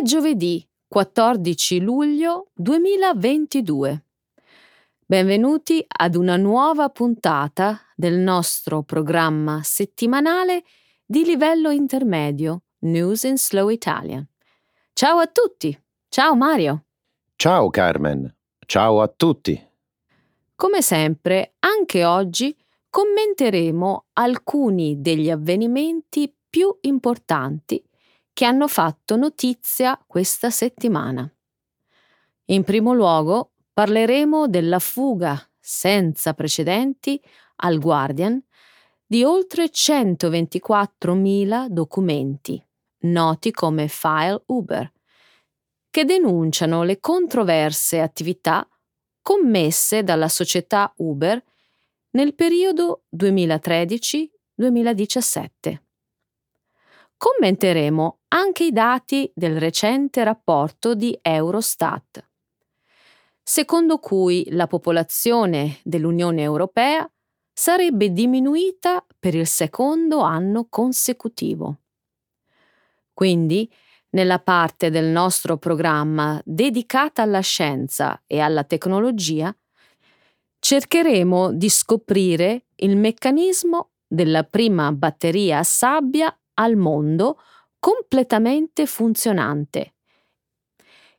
È giovedì 14 luglio 2022. Benvenuti ad una nuova puntata del nostro programma settimanale di livello intermedio News in Slow Italian. Ciao a tutti! Ciao Mario! Ciao Carmen! Ciao a tutti! Come sempre, anche oggi commenteremo alcuni degli avvenimenti più importanti che hanno fatto notizia questa settimana. In primo luogo parleremo della fuga senza precedenti al Guardian di oltre 124.000 documenti, noti come file Uber, che denunciano le controverse attività commesse dalla società Uber nel periodo 2013-2017. Commenteremo anche i dati del recente rapporto di Eurostat, secondo cui la popolazione dell'Unione Europea sarebbe diminuita per il secondo anno consecutivo. Quindi, nella parte del nostro programma dedicata alla scienza e alla tecnologia, cercheremo di scoprire il meccanismo della prima batteria a sabbia al mondo completamente funzionante,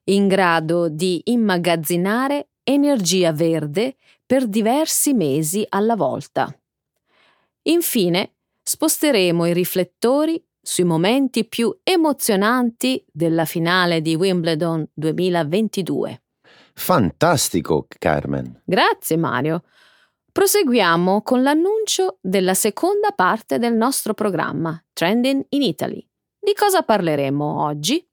in grado di immagazzinare energia verde per diversi mesi alla volta. Infine, sposteremo i riflettori sui momenti più emozionanti della finale di Wimbledon 2022. Fantastico, Carmen! Grazie, Mario! Proseguiamo con l'annuncio della seconda parte del nostro programma, Trending in Italy. Di cosa parleremo oggi?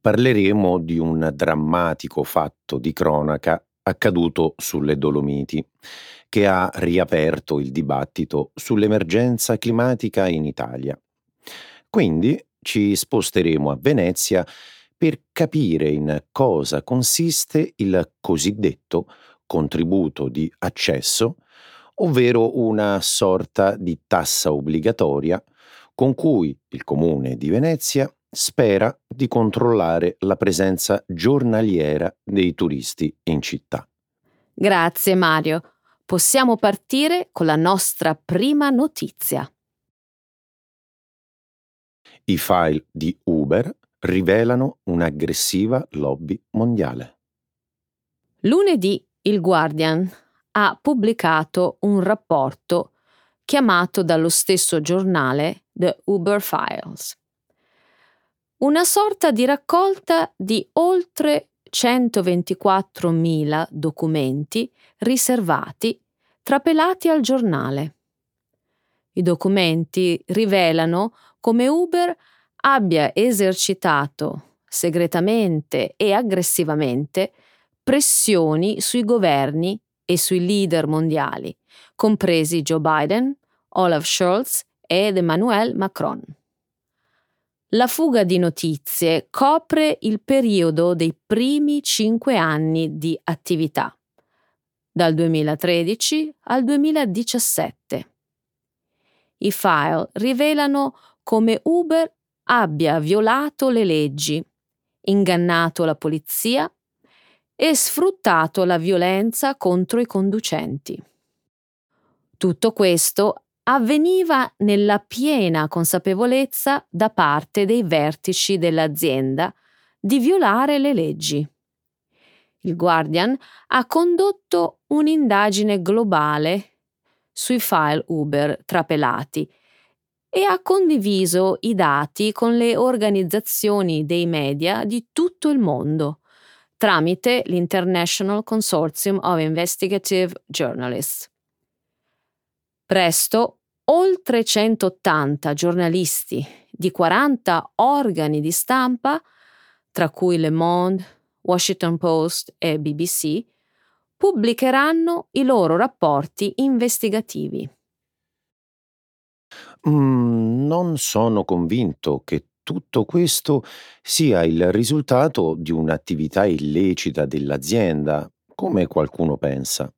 Parleremo di un drammatico fatto di cronaca accaduto sulle Dolomiti, che ha riaperto il dibattito sull'emergenza climatica in Italia. Quindi ci sposteremo a Venezia per capire in cosa consiste il cosiddetto contributo di accesso, ovvero una sorta di tassa obbligatoria con cui il Comune di Venezia spera di controllare la presenza giornaliera dei turisti in città. Grazie Mario. Possiamo partire con la nostra prima notizia. I file di Uber rivelano un'aggressiva lobby mondiale. Lunedì il Guardian ha pubblicato un rapporto chiamato dallo stesso giornale The Uber Files, una sorta di raccolta di oltre 124.000 documenti riservati trapelati al giornale. I documenti rivelano come Uber abbia esercitato segretamente e aggressivamente pressioni sui governi e sui leader mondiali, compresi Joe Biden, Olaf Scholz ed Emmanuel Macron. La fuga di notizie copre il periodo dei primi 5 anni di attività, dal 2013 al 2017. I file rivelano come Uber abbia violato le leggi, ingannato la polizia e sfruttato la violenza contro i conducenti. Tutto questo avveniva nella piena consapevolezza da parte dei vertici dell'azienda di violare le leggi. Il Guardian ha condotto un'indagine globale sui file Uber trapelati e ha condiviso i dati con le organizzazioni dei media di tutto il mondo tramite l'International Consortium of Investigative Journalists. Presto, oltre 180 giornalisti di 40 organi di stampa, tra cui Le Monde, Washington Post e BBC, pubblicheranno i loro rapporti investigativi. Non sono convinto che tutto questo sia il risultato di un'attività illecita dell'azienda, come qualcuno pensa.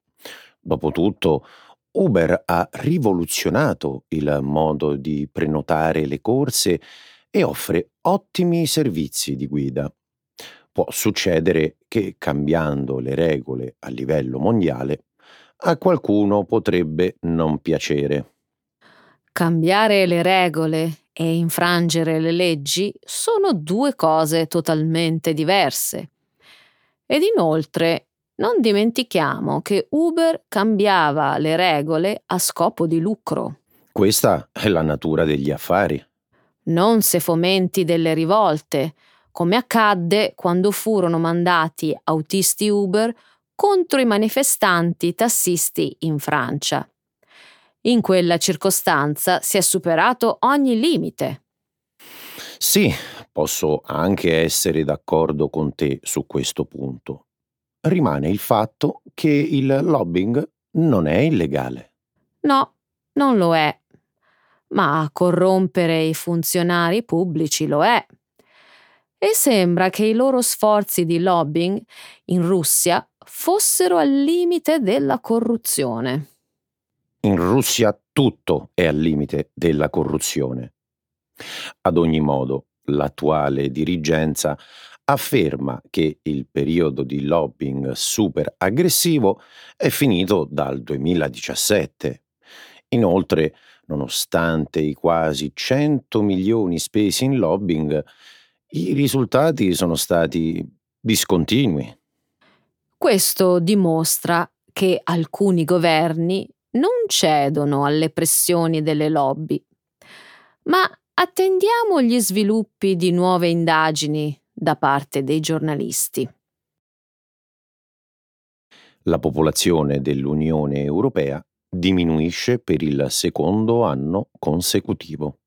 Dopotutto, Uber ha rivoluzionato il modo di prenotare le corse e offre ottimi servizi di guida. Può succedere che, cambiando le regole a livello mondiale, a qualcuno potrebbe non piacere. Cambiare le regole e infrangere le leggi sono due cose totalmente diverse. Ed inoltre, non dimentichiamo che Uber cambiava le regole a scopo di lucro. Questa è la natura degli affari. Non se fomenti delle rivolte, come accadde quando furono mandati autisti Uber contro i manifestanti tassisti in Francia. In quella circostanza si è superato ogni limite. Sì, posso anche essere d'accordo con te su questo punto. Rimane il fatto che il lobbying non è illegale. No, non lo è. Ma corrompere i funzionari pubblici lo è. E sembra che i loro sforzi di lobbying in Russia fossero al limite della corruzione. In Russia tutto è al limite della corruzione. Ad ogni modo, l'attuale dirigenza afferma che il periodo di lobbying super aggressivo è finito dal 2017. Inoltre, nonostante i quasi 100 milioni spesi in lobbying, i risultati sono stati discontinui. Questo dimostra che alcuni governi non cedono alle pressioni delle lobby, ma attendiamo gli sviluppi di nuove indagini da parte dei giornalisti. La popolazione dell'Unione Europea diminuisce per il secondo anno consecutivo.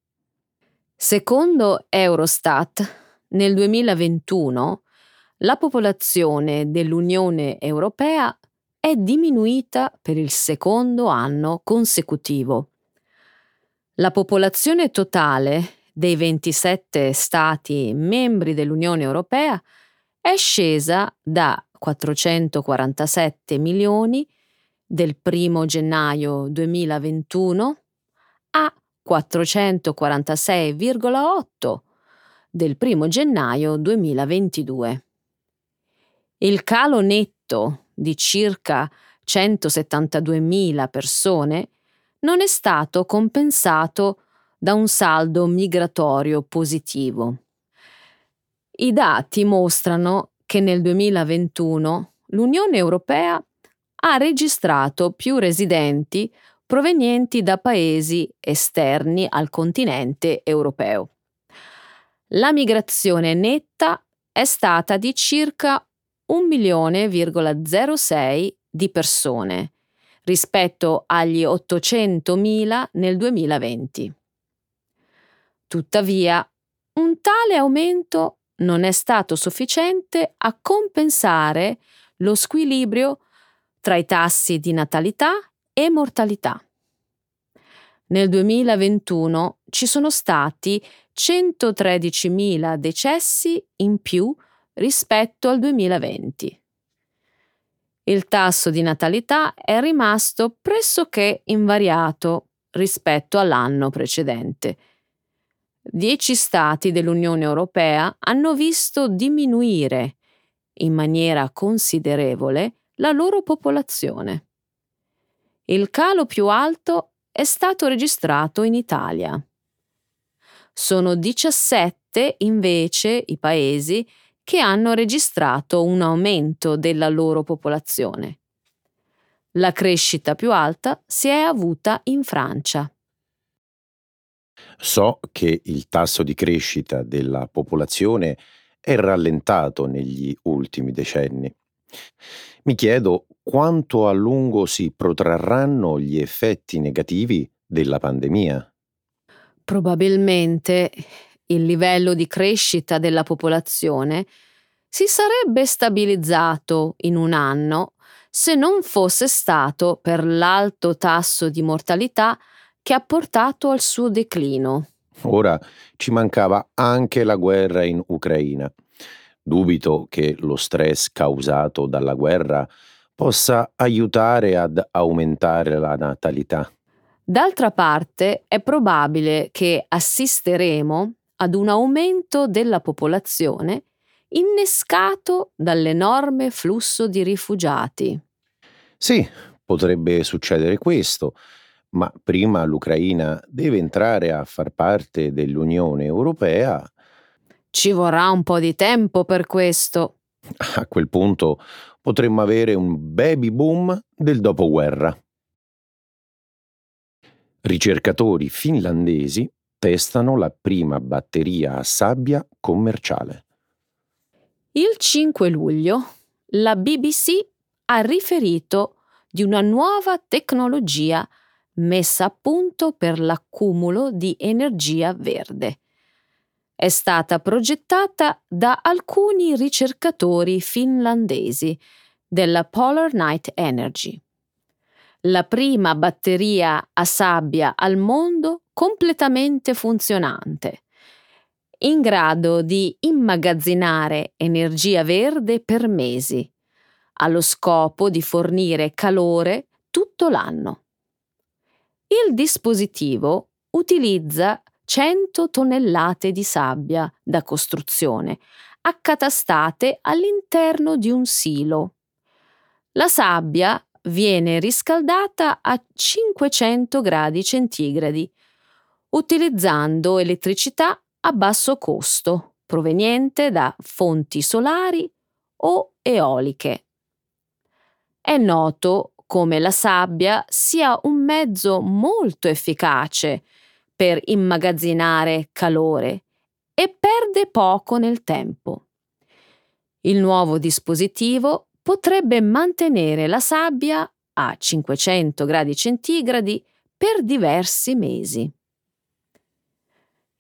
Secondo Eurostat, nel 2021 la popolazione dell'Unione Europea è diminuita per il secondo anno consecutivo. La popolazione totale dei 27 Stati membri dell'Unione Europea è scesa da 447 milioni del 1 gennaio 2021 a 446,8 del 1 gennaio 2022. Il calo netto di circa 172.000 persone non è stato compensato da un saldo migratorio positivo. I dati mostrano che nel 2021 l'Unione Europea ha registrato più residenti provenienti da paesi esterni al continente europeo. La migrazione netta è stata di circa 1,06 milioni di persone, rispetto agli 800.000 nel 2020. Tuttavia, un tale aumento non è stato sufficiente a compensare lo squilibrio tra i tassi di natalità e mortalità. Nel 2021 ci sono stati 113.000 decessi in più rispetto al 2020. Il tasso di natalità è rimasto pressoché invariato rispetto all'anno precedente. 10 Stati dell'Unione Europea hanno visto diminuire in maniera considerevole la loro popolazione. Il calo più alto è stato registrato in Italia. Sono 17 invece i paesi che hanno registrato un aumento della loro popolazione. La crescita più alta si è avuta in Francia. So che il tasso di crescita della popolazione è rallentato negli ultimi decenni. Mi chiedo quanto a lungo si protrarranno gli effetti negativi della pandemia. Probabilmente il livello di crescita della popolazione si sarebbe stabilizzato in un anno se non fosse stato per l'alto tasso di mortalità che ha portato al suo declino. Ora ci mancava anche la guerra in Ucraina. Dubito che lo stress causato dalla guerra possa aiutare ad aumentare la natalità. D'altra parte, è probabile che assisteremo ad un aumento della popolazione innescato dall'enorme flusso di rifugiati. Sì, potrebbe succedere questo, ma prima l'Ucraina deve entrare a far parte dell'Unione Europea. Ci vorrà un po' di tempo per questo. A quel punto potremmo avere un baby boom del dopoguerra. Ricercatori finlandesi testano la prima batteria a sabbia commerciale. Il 5 luglio la BBC ha riferito di una nuova tecnologia messa a punto per l'accumulo di energia verde. È stata progettata da alcuni ricercatori finlandesi della Polar Night Energy. La prima batteria a sabbia al mondo completamente funzionante, in grado di immagazzinare energia verde per mesi, allo scopo di fornire calore tutto l'anno. Il dispositivo utilizza 100 tonnellate di sabbia da costruzione, accatastate all'interno di un silo. La sabbia viene riscaldata a 500 gradi centigradi, utilizzando elettricità a basso costo, proveniente da fonti solari o eoliche. È noto come la sabbia sia un mezzo molto efficace per immagazzinare calore e perde poco nel tempo. Il nuovo dispositivo potrebbe mantenere la sabbia a 500 gradi centigradi per diversi mesi.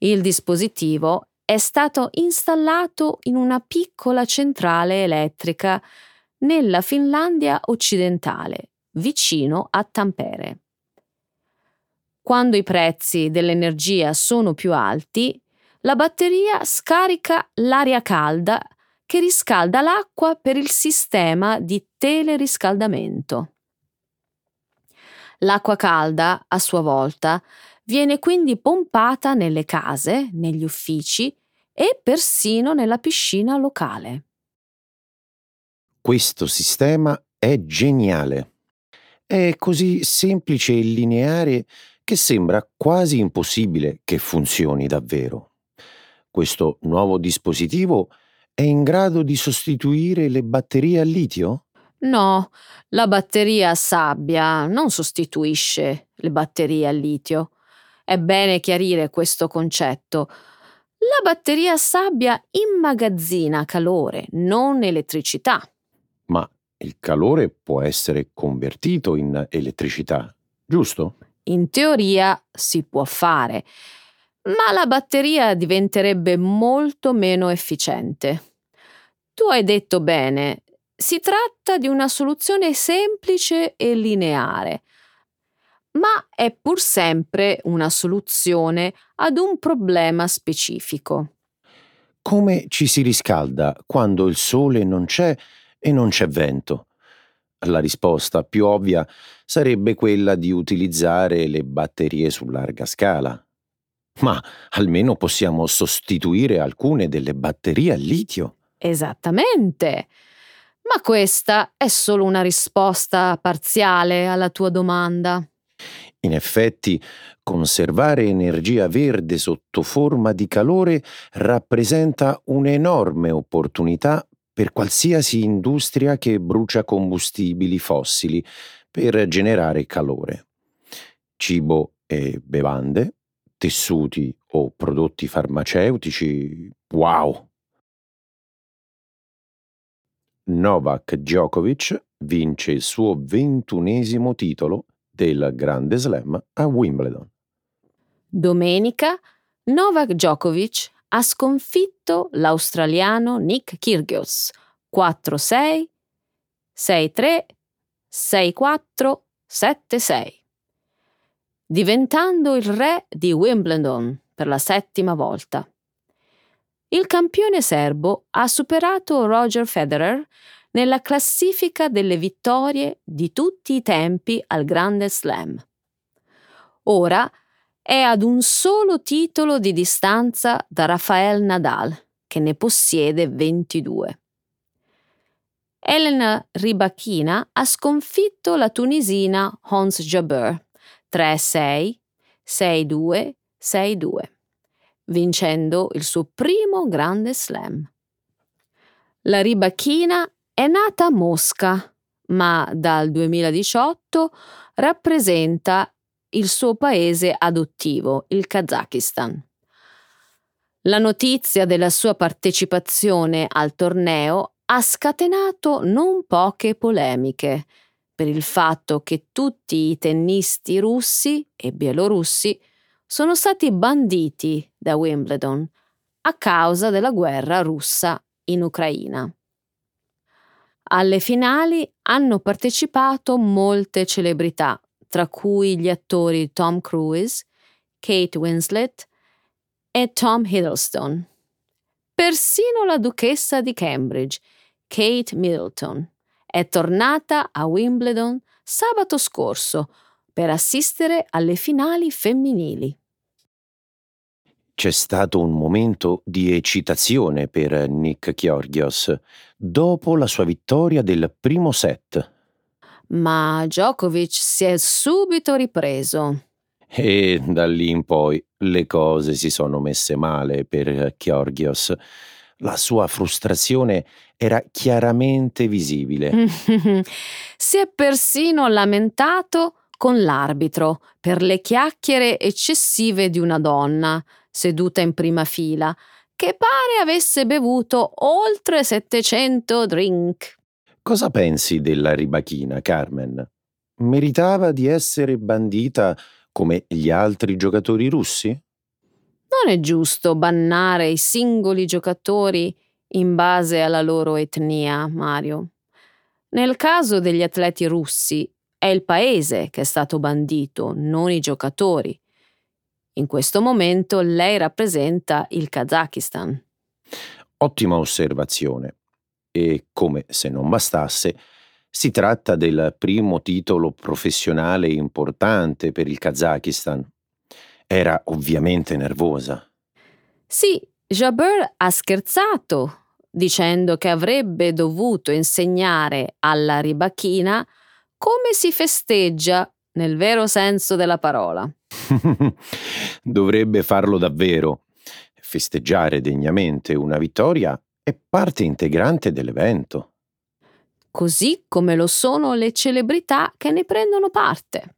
Il dispositivo è stato installato in una piccola centrale elettrica nella Finlandia occidentale, vicino a Tampere. Quando i prezzi dell'energia sono più alti, la batteria scarica l'aria calda che riscalda l'acqua per il sistema di teleriscaldamento. L'acqua calda, a sua volta, viene quindi pompata nelle case, negli uffici e persino nella piscina locale. Questo sistema è geniale. È così semplice e lineare che sembra quasi impossibile che funzioni davvero. Questo nuovo dispositivo è in grado di sostituire le batterie a litio? No, la batteria a sabbia non sostituisce le batterie a litio. È bene chiarire questo concetto. La batteria a sabbia immagazzina calore, non elettricità. Ma il calore può essere convertito in elettricità, giusto? In teoria si può fare, ma la batteria diventerebbe molto meno efficiente. Tu hai detto bene, si tratta di una soluzione semplice e lineare, ma è pur sempre una soluzione ad un problema specifico. Come ci si riscalda quando il sole non c'è e non c'è vento? La risposta più ovvia sarebbe quella di utilizzare le batterie su larga scala. Ma almeno possiamo sostituire alcune delle batterie a litio. Esattamente! Ma questa è solo una risposta parziale alla tua domanda. In effetti, conservare energia verde sotto forma di calore rappresenta un'enorme opportunità per qualsiasi industria che brucia combustibili fossili per generare calore. Cibo e bevande, tessuti o prodotti farmaceutici, wow! Novak Djokovic vince il suo 21° titolo del Grande Slam a Wimbledon. Domenica, Novak Djokovic ha sconfitto l'australiano Nick Kyrgios 4-6, 6-3, 6-4, 7-6, diventando il re di Wimbledon per la 7ª volta. Il campione serbo ha superato Roger Federer nella classifica delle vittorie di tutti i tempi al Grande Slam. Ora è ad un solo titolo di distanza da Rafael Nadal, che ne possiede 22. Elena Rybakina ha sconfitto la tunisina Ons Jabeur 3-6, 6-2, 6-2, vincendo il suo primo Grande Slam. La Rybakina è nata a Mosca, ma dal 2018 rappresenta il suo paese adottivo, il Kazakistan. La notizia della sua partecipazione al torneo ha scatenato non poche polemiche per il fatto che tutti i tennisti russi e bielorussi sono stati banditi da Wimbledon a causa della guerra russa in Ucraina. Alle finali hanno partecipato molte celebrità, tra cui gli attori Tom Cruise, Kate Winslet e Tom Hiddleston. Persino la duchessa di Cambridge, Kate Middleton, è tornata a Wimbledon sabato scorso per assistere alle finali femminili. C'è stato un momento di eccitazione per Nick Kyrgios dopo la sua vittoria del primo set. Ma Djokovic si è subito ripreso. E da lì in poi le cose si sono messe male per Kyrgios. La sua frustrazione era chiaramente visibile. Si è persino lamentato con l'arbitro per le chiacchiere eccessive di una donna seduta in prima fila, che pare avesse bevuto oltre 700 drink. Cosa pensi della Rybakina, Carmen? Meritava di essere bandita come gli altri giocatori russi? Non è giusto bannare i singoli giocatori in base alla loro etnia, Mario. Nel caso degli atleti russi è il paese che è stato bandito, non i giocatori. In questo momento lei rappresenta il Kazakistan. Ottima osservazione. E come se non bastasse, si tratta del primo titolo professionale importante per il Kazakistan. Era ovviamente nervosa. Sì, Jabeur ha scherzato dicendo che avrebbe dovuto insegnare alla Rybakina come si festeggia nel vero senso della parola. Dovrebbe farlo davvero. Festeggiare degnamente una vittoria è parte integrante dell'evento. Così come lo sono le celebrità che ne prendono parte.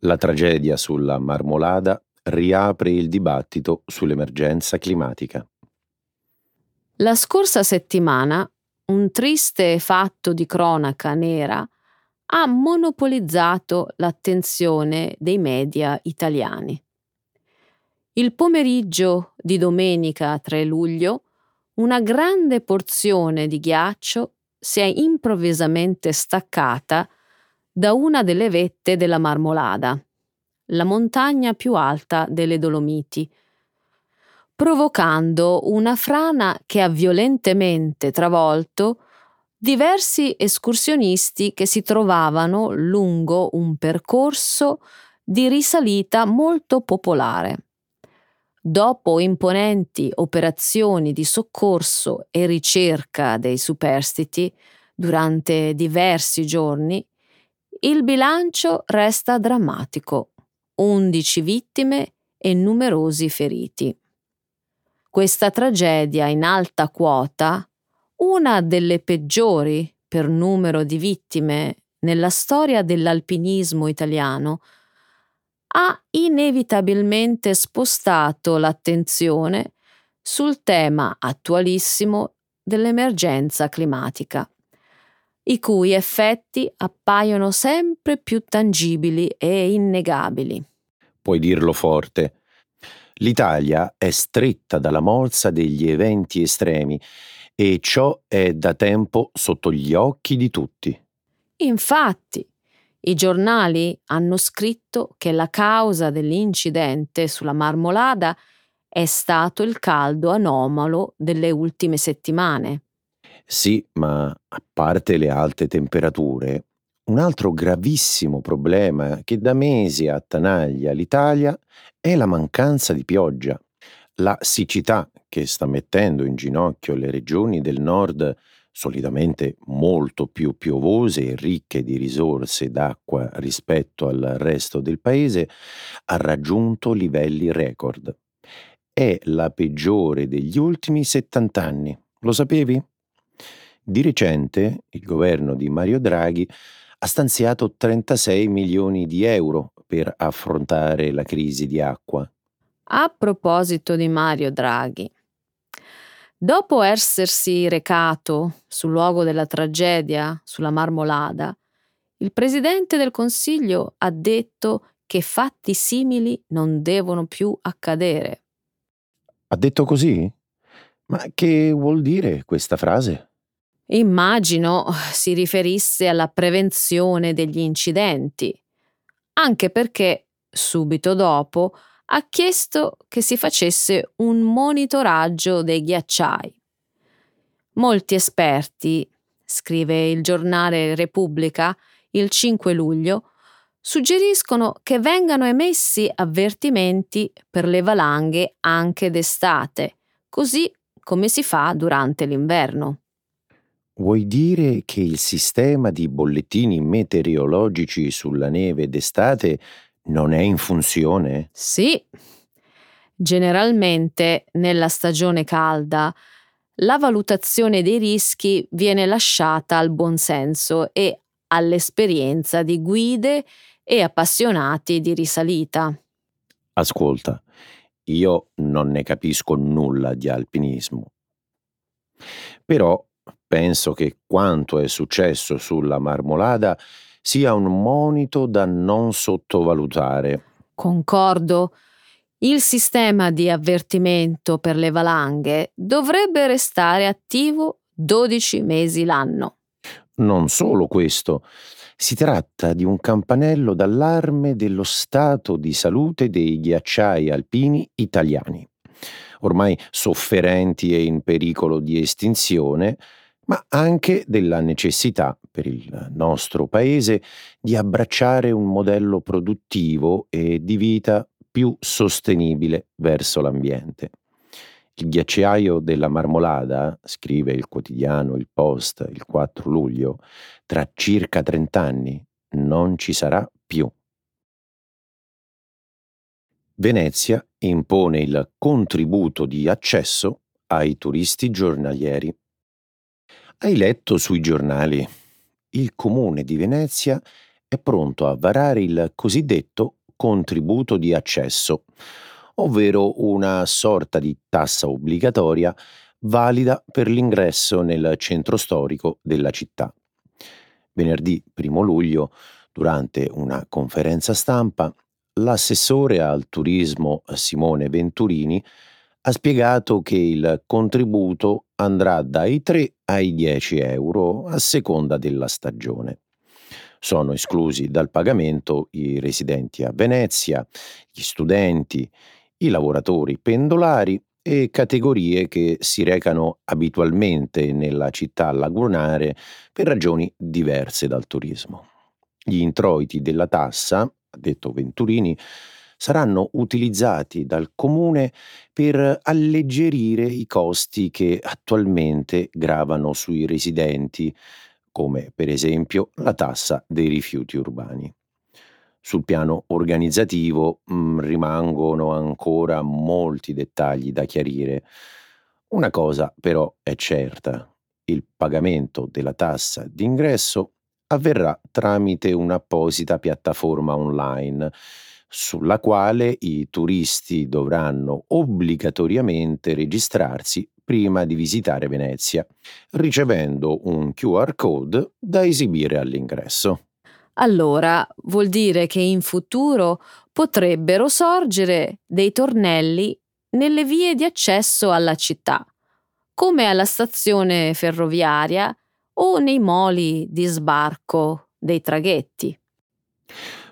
La tragedia sulla Marmolada riapre il dibattito sull'emergenza climatica. La scorsa settimana un triste fatto di cronaca nera ha monopolizzato l'attenzione dei media italiani. Il pomeriggio di domenica 3 luglio una grande porzione di ghiaccio si è improvvisamente staccata da una delle vette della Marmolada, la montagna più alta delle Dolomiti, provocando una frana che ha violentemente travolto diversi escursionisti che si trovavano lungo un percorso di risalita molto popolare. Dopo imponenti operazioni di soccorso e ricerca dei superstiti durante diversi giorni, il bilancio resta drammatico: 11 vittime e numerosi feriti. Questa tragedia in alta quota, una delle peggiori per numero di vittime nella storia dell'alpinismo italiano, ha inevitabilmente spostato l'attenzione sul tema attualissimo dell'emergenza climatica, i cui effetti appaiono sempre più tangibili e innegabili. Puoi dirlo forte. L'Italia è stretta dalla morsa degli eventi estremi e ciò è da tempo sotto gli occhi di tutti. Infatti, i giornali hanno scritto che la causa dell'incidente sulla Marmolada è stato il caldo anomalo delle ultime settimane. Sì, ma a parte le alte temperature, Un altro gravissimo problema che da mesi attanaglia l'Italia è la mancanza di pioggia. La siccità che sta mettendo in ginocchio le regioni del nord, solitamente molto più piovose e ricche di risorse d'acqua rispetto al resto del paese, ha raggiunto livelli record. È la peggiore degli ultimi 70 anni. Lo sapevi? Di recente il governo di Mario Draghi ha stanziato 36 milioni di euro per affrontare la crisi di acqua. A proposito di Mario Draghi, dopo essersi recato sul luogo della tragedia, sulla Marmolada, il Presidente del Consiglio ha detto che fatti simili non devono più accadere. Ha detto così? Ma che vuol dire questa frase? Immagino si riferisse alla prevenzione degli incidenti, anche perché subito dopo ha chiesto che si facesse un monitoraggio dei ghiacciai. Molti esperti, scrive il giornale Repubblica il 5 luglio, suggeriscono che vengano emessi avvertimenti per le valanghe anche d'estate, così come si fa durante l'inverno. Vuoi dire che il sistema di bollettini meteorologici sulla neve d'estate non è in funzione? Sì. Generalmente, nella stagione calda, la valutazione dei rischi viene lasciata al buonsenso e all'esperienza di guide e appassionati di risalita. Ascolta, io non ne capisco nulla di alpinismo. Però penso che quanto è successo sulla Marmolada sia un monito da non sottovalutare. Concordo. Il sistema di avvertimento per le valanghe dovrebbe restare attivo 12 mesi l'anno. Non solo questo. Si tratta di un campanello d'allarme dello stato di salute dei ghiacciai alpini italiani, ormai sofferenti e in pericolo di estinzione, ma anche della necessità per il nostro paese di abbracciare un modello produttivo e di vita più sostenibile verso l'ambiente. Il ghiacciaio della Marmolada, scrive il quotidiano Il Post il 4 luglio, tra circa 30 anni non ci sarà più. Venezia impone il contributo di accesso ai turisti giornalieri. Hai letto sui giornali? Il comune di Venezia è pronto a varare il cosiddetto contributo di accesso, ovvero una sorta di tassa obbligatoria valida per l'ingresso nel centro storico della città. Venerdì 1 luglio, durante una conferenza stampa, l'assessore al turismo Simone Venturini ha spiegato che il contributo andrà dai 3 ai 10 euro a seconda della stagione. Sono esclusi dal pagamento i residenti a Venezia, gli studenti, i lavoratori pendolari e categorie che si recano abitualmente nella città lagunare per ragioni diverse dal turismo. Gli introiti della tassa, ha detto Venturini, saranno utilizzati dal comune per alleggerire i costi che attualmente gravano sui residenti, come per esempio la tassa dei rifiuti urbani. Sul piano organizzativo rimangono ancora molti dettagli da chiarire. Una cosa però è certa: il pagamento della tassa d'ingresso avverrà tramite un'apposita piattaforma online, sulla quale i turisti dovranno obbligatoriamente registrarsi prima di visitare Venezia, ricevendo un QR code da esibire all'ingresso. Allora, vuol dire che in futuro potrebbero sorgere dei tornelli nelle vie di accesso alla città, come alla stazione ferroviaria o nei moli di sbarco dei traghetti.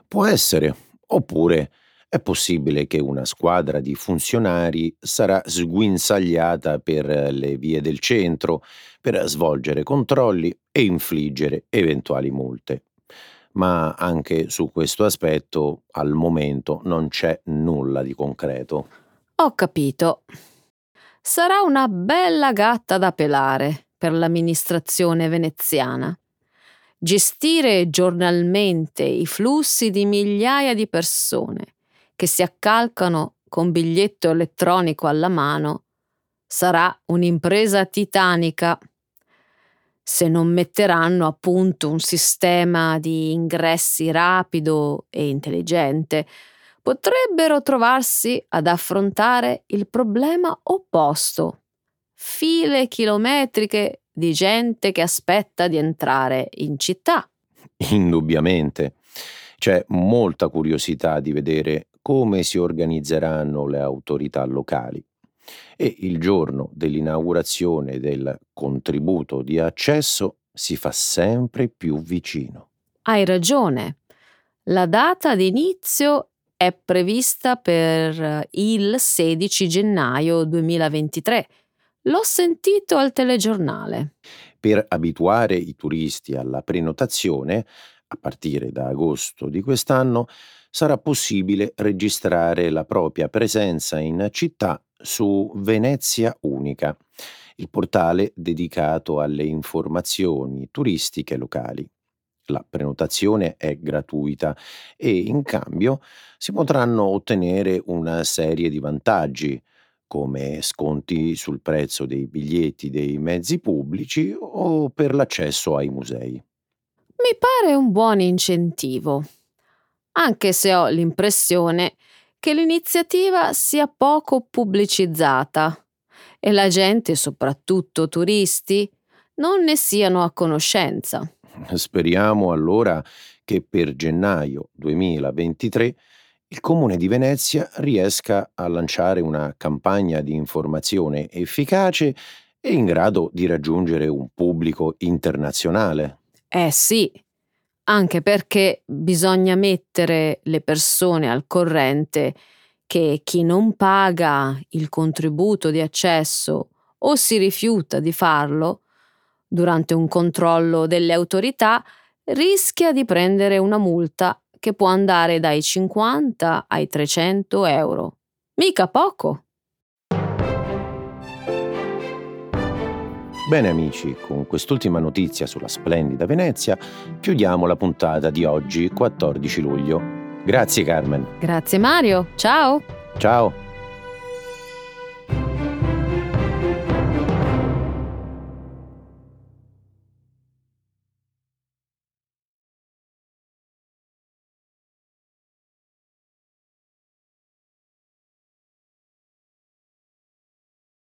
Può essere. Oppure è possibile che una squadra di funzionari sarà sguinzagliata per le vie del centro per svolgere controlli e infliggere eventuali multe. ma anche su questo aspetto al momento non c'è nulla di concreto. Ho capito. Sarà una bella gatta da pelare per l'amministrazione veneziana. Gestire giornalmente i flussi di migliaia di persone che si accalcano con biglietto elettronico alla mano sarà un'impresa titanica. Se non metteranno a punto un sistema di ingressi rapido e intelligente, potrebbero trovarsi ad affrontare il problema opposto: file chilometriche di gente che aspetta di entrare in città. Indubbiamente. C'è molta curiosità di vedere come si organizzeranno le autorità locali. E il giorno dell'inaugurazione del contributo di accesso si fa sempre più vicino. Hai ragione. La data di inizio è prevista per il 16 gennaio 2023. L'ho sentito al telegiornale. Per abituare i turisti alla prenotazione, a partire da agosto di quest'anno, sarà possibile registrare la propria presenza in città su Venezia Unica, il portale dedicato alle informazioni turistiche locali. La prenotazione è gratuita e in cambio si potranno ottenere una serie di vantaggi, come sconti sul prezzo dei biglietti dei mezzi pubblici o per l'accesso ai musei. Mi pare un buon incentivo, anche se ho l'impressione che l'iniziativa sia poco pubblicizzata e la gente, soprattutto turisti, non ne siano a conoscenza. Speriamo allora che per gennaio 2023 il Comune di Venezia riesca a lanciare una campagna di informazione efficace e in grado di raggiungere un pubblico internazionale. Sì, anche perché bisogna mettere le persone al corrente che chi non paga il contributo di accesso o si rifiuta di farlo durante un controllo delle autorità rischia di prendere una multa che può andare dai 50 ai 300 euro. Mica poco! Bene amici, con quest'ultima notizia sulla splendida Venezia chiudiamo la puntata di oggi, 14 luglio. Grazie Carmen. Grazie Mario, ciao. Ciao.